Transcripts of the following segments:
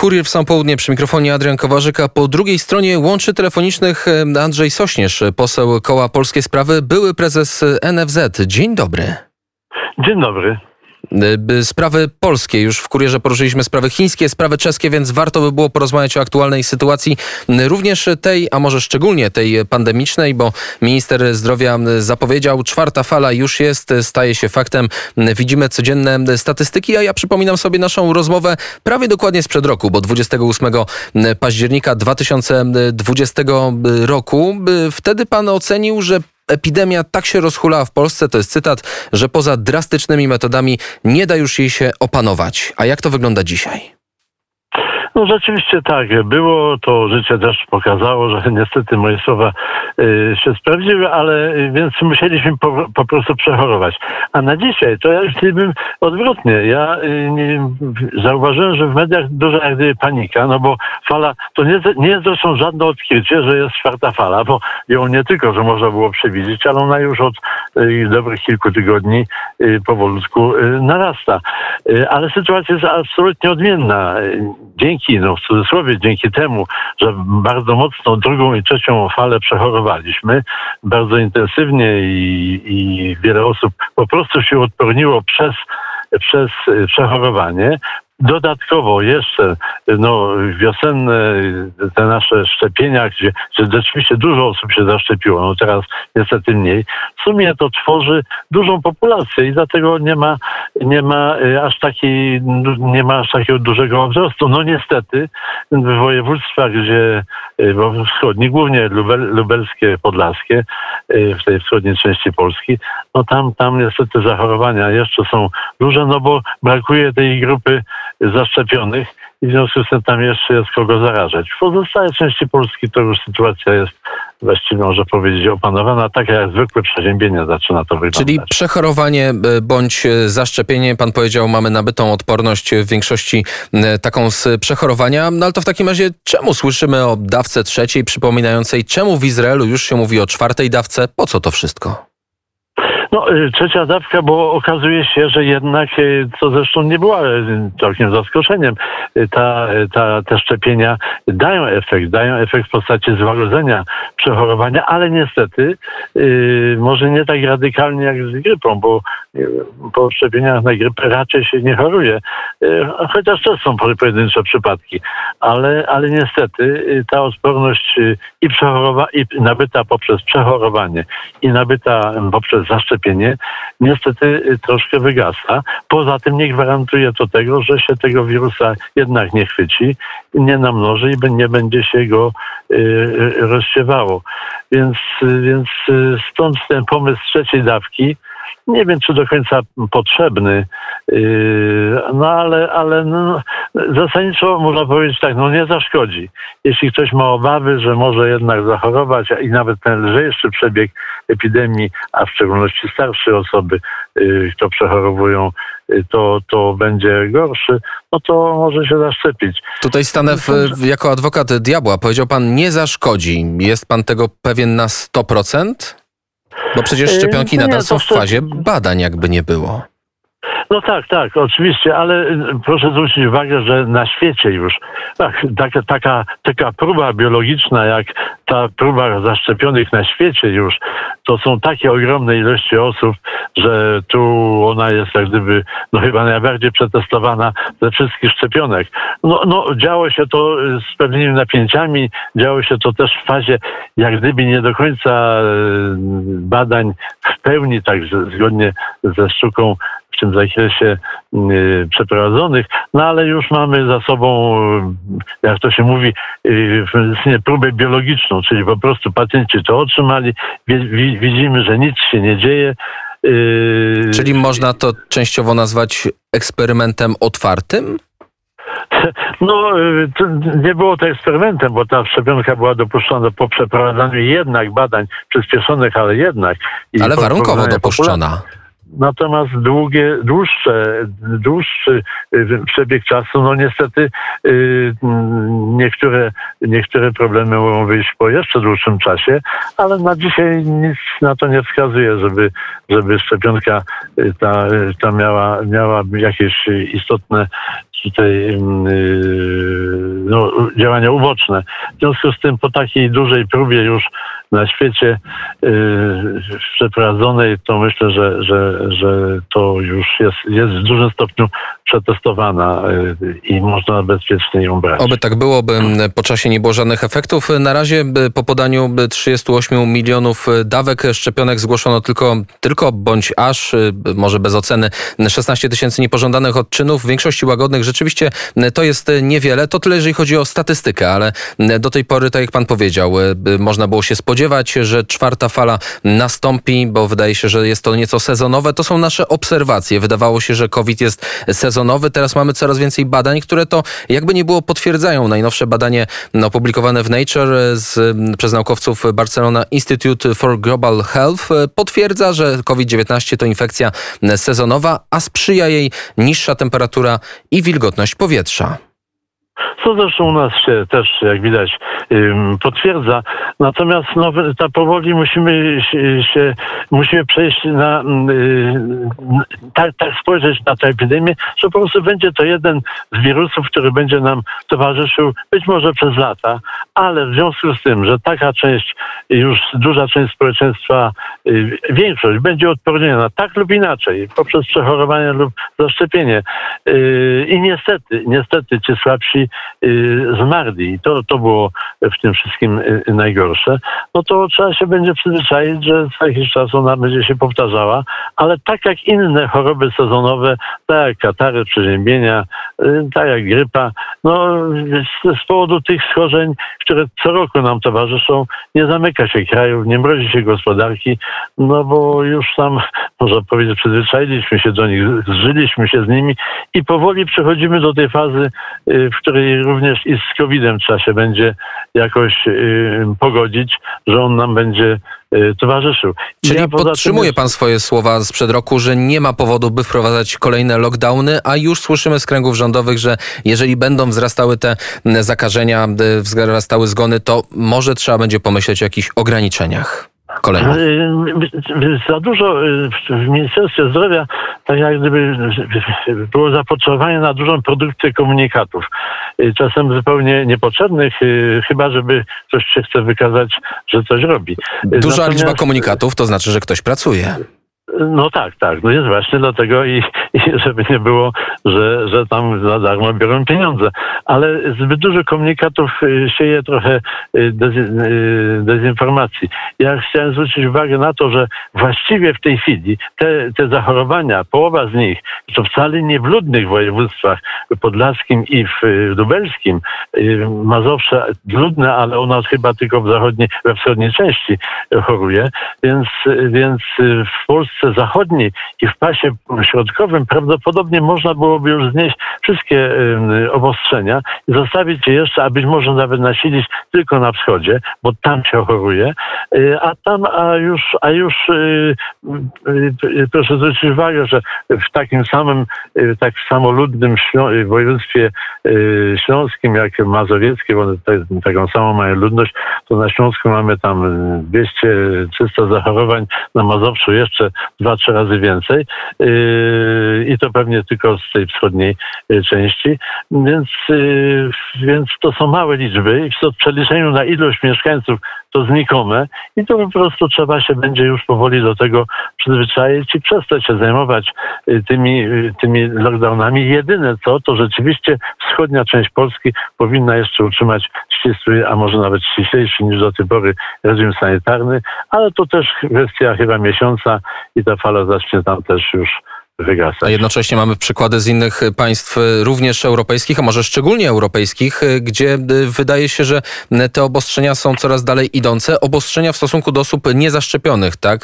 Kurier w samo południe, przy mikrofonie Adrian Kowarczyk. Po drugiej stronie łączy telefonicznych Andrzej Sośnierz, poseł Koła Polskie Sprawy, były prezes NFZ. Dzień dobry. Dzień dobry. Sprawy polskie. Już w Kurierze poruszyliśmy sprawy chińskie, sprawy czeskie, więc warto by było porozmawiać o aktualnej sytuacji, również tej, a może szczególnie tej pandemicznej, bo minister zdrowia zapowiedział, czwarta fala już jest, staje się faktem. Widzimy codzienne statystyki, a ja przypominam sobie naszą rozmowę prawie dokładnie sprzed roku, bo 28 października 2020 roku. Wtedy pan ocenił, że epidemia tak się rozhulała w Polsce, to jest cytat, że poza drastycznymi metodami nie da już jej się opanować. A jak to wygląda dzisiaj? No rzeczywiście tak było, to życie też pokazało, że niestety moje słowa się sprawdziły, ale więc musieliśmy po prostu przechorować. A na dzisiaj to ja już chciałbym odwrotnie. Ja zauważyłem, że w mediach duża panika, no bo fala, to nie jest zresztą żadne odkrycie, że jest czwarta fala, bo ją nie tylko, że można było przewidzieć, ale ona już od dobrych kilku tygodni powolutku narasta. Ale sytuacja jest absolutnie odmienna. Dzięki temu, że bardzo mocno drugą i trzecią falę przechorowaliśmy, bardzo intensywnie i wiele osób po prostu się odporniło przez przechorowanie. Dodatkowo jeszcze wiosenne te nasze szczepienia, gdzie rzeczywiście dużo osób się zaszczepiło, no teraz niestety mniej. W sumie to tworzy dużą populację i dlatego nie ma aż takiego dużego wzrostu. No niestety w województwach, gdzie wschodni, głównie lubelskie, podlaskie, w tej wschodniej części Polski, no tam niestety zachorowania jeszcze są duże, no bo brakuje tej grupy zaszczepionych i w związku z tym tam jeszcze jest kogo zarażać. W pozostałej części Polski to już sytuacja jest właściwie, można powiedzieć, opanowana, tak jak zwykłe przeziębienie zaczyna to wyglądać. Czyli przechorowanie bądź zaszczepienie, pan powiedział, mamy nabytą odporność w większości taką z przechorowania, no ale to w takim razie czemu słyszymy o dawce trzeciej przypominającej, czemu w Izraelu już się mówi o czwartej dawce, po co to wszystko? No, trzecia dawka, bo okazuje się, że jednak, co zresztą nie było całkiem zaskoczeniem, te szczepienia dają efekt w postaci złagodzenia przechorowania, ale niestety może nie tak radykalnie jak z grypą, bo po szczepieniach na grypę raczej się nie choruje, chociaż też są pojedyncze przypadki, ale niestety ta odporność i nabyta poprzez przechorowanie i nabyta poprzez zaszczepienie niestety troszkę wygasa. Poza tym nie gwarantuje to tego, że się tego wirusa jednak nie chwyci, nie namnoży i nie będzie się go rozsiewało. Więc stąd ten pomysł trzeciej dawki. Nie wiem, czy do końca potrzebny, ale zasadniczo można powiedzieć tak, nie zaszkodzi. Jeśli ktoś ma obawy, że może jednak zachorować i nawet ten lżejszy przebieg epidemii, a w szczególności starsze osoby, kto przechorowują, to będzie gorszy, no to może się zaszczepić. Tutaj stanę jako adwokat diabła. Powiedział pan, nie zaszkodzi. Jest pan tego pewien na 100%? Bo przecież szczepionki nadal są w fazie badań, jakby nie było. No tak, oczywiście, ale proszę zwrócić uwagę, że na świecie już taka próba biologiczna, jak ta próba zaszczepionych na świecie już, to są takie ogromne ilości osób, że tu ona jest jak gdyby chyba najbardziej przetestowana ze wszystkich szczepionek. Działo się to z pewnymi napięciami, działo się to też w fazie jak gdyby nie do końca badań w pełni, tak zgodnie ze sztuką w tym zakresie przeprowadzonych, ale już mamy za sobą, jak to się mówi, próbę biologiczną, czyli po prostu pacjenci to otrzymali, widzimy, że nic się nie dzieje. Czyli można to częściowo nazwać eksperymentem otwartym? No, nie było to eksperymentem, bo ta szczepionka była dopuszczona po przeprowadzaniu jednak badań przyspieszonych, ale jednak. Ale warunkowo dopuszczona. Natomiast dłuższy przebieg czasu, niestety niektóre problemy mogą wyjść po jeszcze dłuższym czasie, ale na dzisiaj nic na to nie wskazuje, żeby szczepionka ta miała jakieś istotne tutaj działania uboczne. W związku z tym po takiej dużej próbie już na świecie przeprowadzonej, to myślę, że to już jest w dużym stopniu przetestowana i można bezpiecznie ją brać. Oby tak było, by po czasie nie było żadnych efektów. Na razie po podaniu 38 milionów dawek szczepionek zgłoszono tylko bądź aż, może bez oceny, 16 tysięcy niepożądanych odczynów, w większości łagodnych. Rzeczywiście to jest niewiele. To tyle, jeżeli chodzi o statystykę, ale do tej pory, tak jak pan powiedział, można było się spodziewać, że czwarta fala nastąpi, bo wydaje się, że jest to nieco sezonowe. To są nasze obserwacje. Wydawało się, że COVID jest sezonowy. Teraz mamy coraz więcej badań, które to jakby nie było potwierdzają. Najnowsze badanie opublikowane w Nature przez naukowców Barcelona Institute for Global Health potwierdza, że COVID-19 to infekcja sezonowa, a sprzyja jej niższa temperatura i wilgotność powietrza. Co zresztą u nas się też, jak widać, potwierdza. Natomiast powoli musimy przejść na tak spojrzeć na tę epidemię, że po prostu będzie to jeden z wirusów, który będzie nam towarzyszył być może przez lata, ale w związku z tym, że taka część, już duża część społeczeństwa, większość będzie odporniona tak lub inaczej, poprzez przechorowanie lub zaszczepienie. I niestety ci słabsi zmarli. To było w tym wszystkim najgorsze. No to trzeba się będzie przyzwyczaić, że za jakiś czas ona będzie się powtarzała, ale tak jak inne choroby sezonowe, tak jak katary, przeziębienia, tak jak grypa, z powodu tych schorzeń, które co roku nam towarzyszą, nie zamyka się krajów, nie mrozi się gospodarki, bo już tam, można powiedzieć, przyzwyczailiśmy się do nich, zżyliśmy się z nimi i powoli przechodzimy do tej fazy, w której również i z COVID-em trzeba się będzie jakoś pogodzić, że on nam będzie towarzyszył. Czyli podtrzymuje pan swoje słowa sprzed roku, że nie ma powodu, by wprowadzać kolejne lockdowny, a już słyszymy z kręgów rządowych, że jeżeli będą wzrastały te zakażenia, wzrastały zgony, to może trzeba będzie pomyśleć o jakichś ograniczeniach. Kolejne. Za dużo w Ministerstwie Zdrowia tak jak gdyby było zapotrzebowanie na dużą produkcję komunikatów. Czasem zupełnie niepotrzebnych, chyba żeby ktoś się chce wykazać, że coś robi. Duża liczba komunikatów to znaczy, że ktoś pracuje. Tak. Jest właśnie dlatego i żeby nie było, że tam za darmo biorą pieniądze. Ale zbyt dużo komunikatów sieje trochę dezinformacji. Ja chciałem zwrócić uwagę na to, że właściwie w tej chwili te zachorowania, połowa z nich, to wcale nie w ludnych województwach podlaskim i w lubelskim, Mazowsze ludne, ale u nas chyba tylko we wschodniej części choruje, więc w Polsce zachodniej i w pasie środkowym prawdopodobnie można byłoby już znieść wszystkie obostrzenia i zostawić je jeszcze, a być może nawet nasilić tylko na wschodzie, bo tam się choruje, a już proszę zwrócić uwagę, że w takim samym, tak samoludnym województwie śląskim, jak mazowieckie, bo taką samą mają ludność, to na Śląsku mamy tam 200-300 zachorowań, na Mazowszu jeszcze 2-3 razy więcej i to pewnie tylko z tej wschodniej części, więc to są małe liczby i w przeliczeniu na ilość mieszkańców to znikome i to po prostu trzeba się będzie już powoli do tego przyzwyczaić i przestać się zajmować tymi lockdownami. Jedyne to rzeczywiście wschodnia część Polski powinna jeszcze utrzymać ścisły, a może nawet ściślejszy niż do tej pory reżim sanitarny, ale to też kwestia chyba miesiąca i ta fala zacznie tam też już wygasać. A jednocześnie mamy przykłady z innych państw, również europejskich, a może szczególnie europejskich, gdzie wydaje się, że te obostrzenia są coraz dalej idące. Obostrzenia w stosunku do osób niezaszczepionych, tak?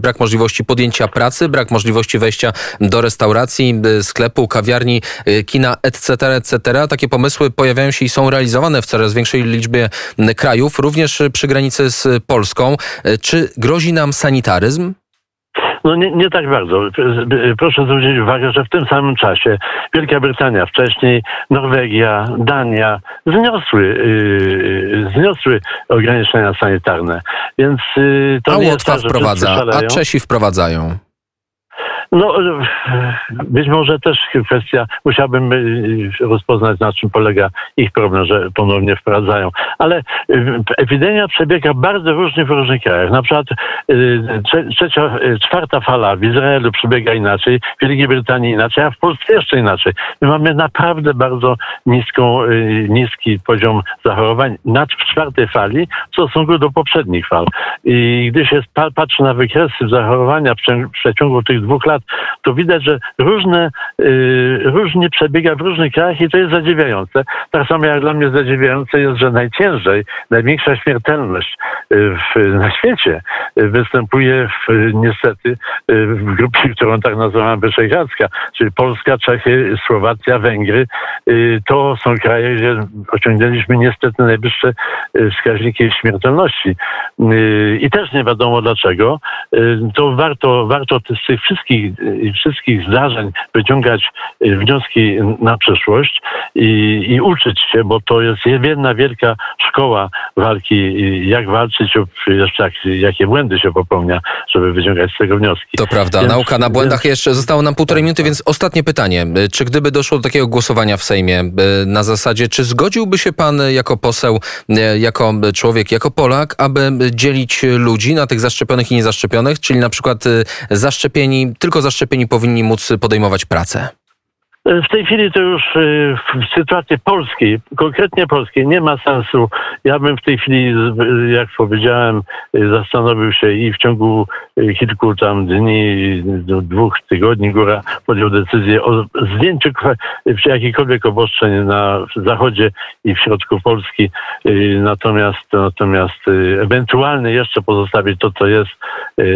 Brak możliwości podjęcia pracy, brak możliwości wejścia do restauracji, sklepu, kawiarni, kina, etc., etc. Takie pomysły pojawiają się i są realizowane w coraz większej liczbie krajów, również przy granicy z Polską. Czy grozi nam sanitaryzm? Nie tak bardzo. Proszę zwrócić uwagę, że w tym samym czasie Wielka Brytania wcześniej, Norwegia, Dania zniosły ograniczenia sanitarne. Więc to nie jest tak, że wszyscy szaleją. A Łotwa wprowadza, a Czesi wprowadzają. No, być może też kwestia, musiałbym rozpoznać, na czym polega ich problem, że ponownie wprowadzają. Ale epidemia przebiega bardzo różnie w różnych krajach. Na przykład czwarta fala w Izraelu przebiega inaczej, w Wielkiej Brytanii inaczej, a w Polsce jeszcze inaczej. My mamy naprawdę bardzo niski poziom zachorowań w czwartej fali w stosunku do poprzednich fal. I gdy się patrzy na wykresy zachorowania w przeciągu tych 2 lat, to widać, że różnie przebiega w różnych krajach i to jest zadziwiające. Tak samo jak dla mnie zadziwiające jest, że największa śmiertelność na świecie występuje niestety w grupie, którą tak nazywam wyszehradzka, czyli Polska, Czechy, Słowacja, Węgry. To są kraje, gdzie osiągnęliśmy niestety najwyższe wskaźniki śmiertelności. I też nie wiadomo dlaczego. To warto z tych wszystkich zdarzeń wyciągać wnioski na przyszłość i uczyć się, bo to jest jedna wielka szkoła walki, jak walczyć, jeszcze jakie błędy się popełnia, żeby wyciągać z tego wnioski. To prawda, nauka na błędach. Jeszcze zostało nam 1,5 minuty, więc ostatnie pytanie. Czy gdyby doszło do takiego głosowania w Sejmie na zasadzie, czy zgodziłby się pan jako poseł, jako człowiek, jako Polak, aby dzielić ludzi na tych zaszczepionych i niezaszczepionych, czyli na przykład tylko zaszczepieni powinni móc podejmować pracę? W tej chwili to już w sytuacji polskiej, konkretnie polskiej, nie ma sensu. Ja bym w tej chwili, jak powiedziałem, zastanowił się i w ciągu kilku tam dni, 2 tygodni góra podjął decyzję o zdjęciu jakichkolwiek obostrzeń na zachodzie i w środku Polski. Natomiast ewentualnie jeszcze pozostawić to, co jest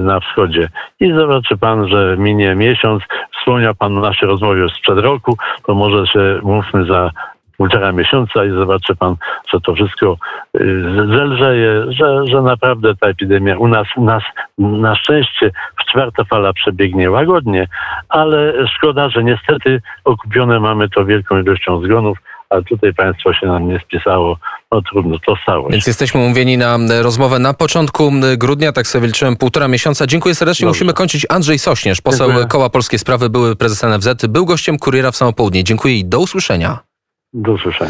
na wschodzie. I zobaczy pan, że minie miesiąc. Wspomniał pan o naszej rozmowie sprzed roku, to może się mówmy za 1,5 miesiąca i zobaczy pan, że to wszystko zelżeje, że naprawdę ta epidemia u nas na szczęście czwarta fala przebiegnie łagodnie, ale szkoda, że niestety okupione mamy to wielką ilością zgonów, a tutaj państwo się nam nie spisało. No trudno, to stało. Więc jesteśmy umówieni na rozmowę na początku grudnia, tak sobie liczyłem, 1,5 miesiąca. Dziękuję serdecznie, Dobrze. Musimy kończyć. Andrzej Sośnierz, poseł Koła Polskie Sprawy, były prezes NFZ, był gościem Kuriera w Samo Południe. Dziękuję i do usłyszenia. Do usłyszenia.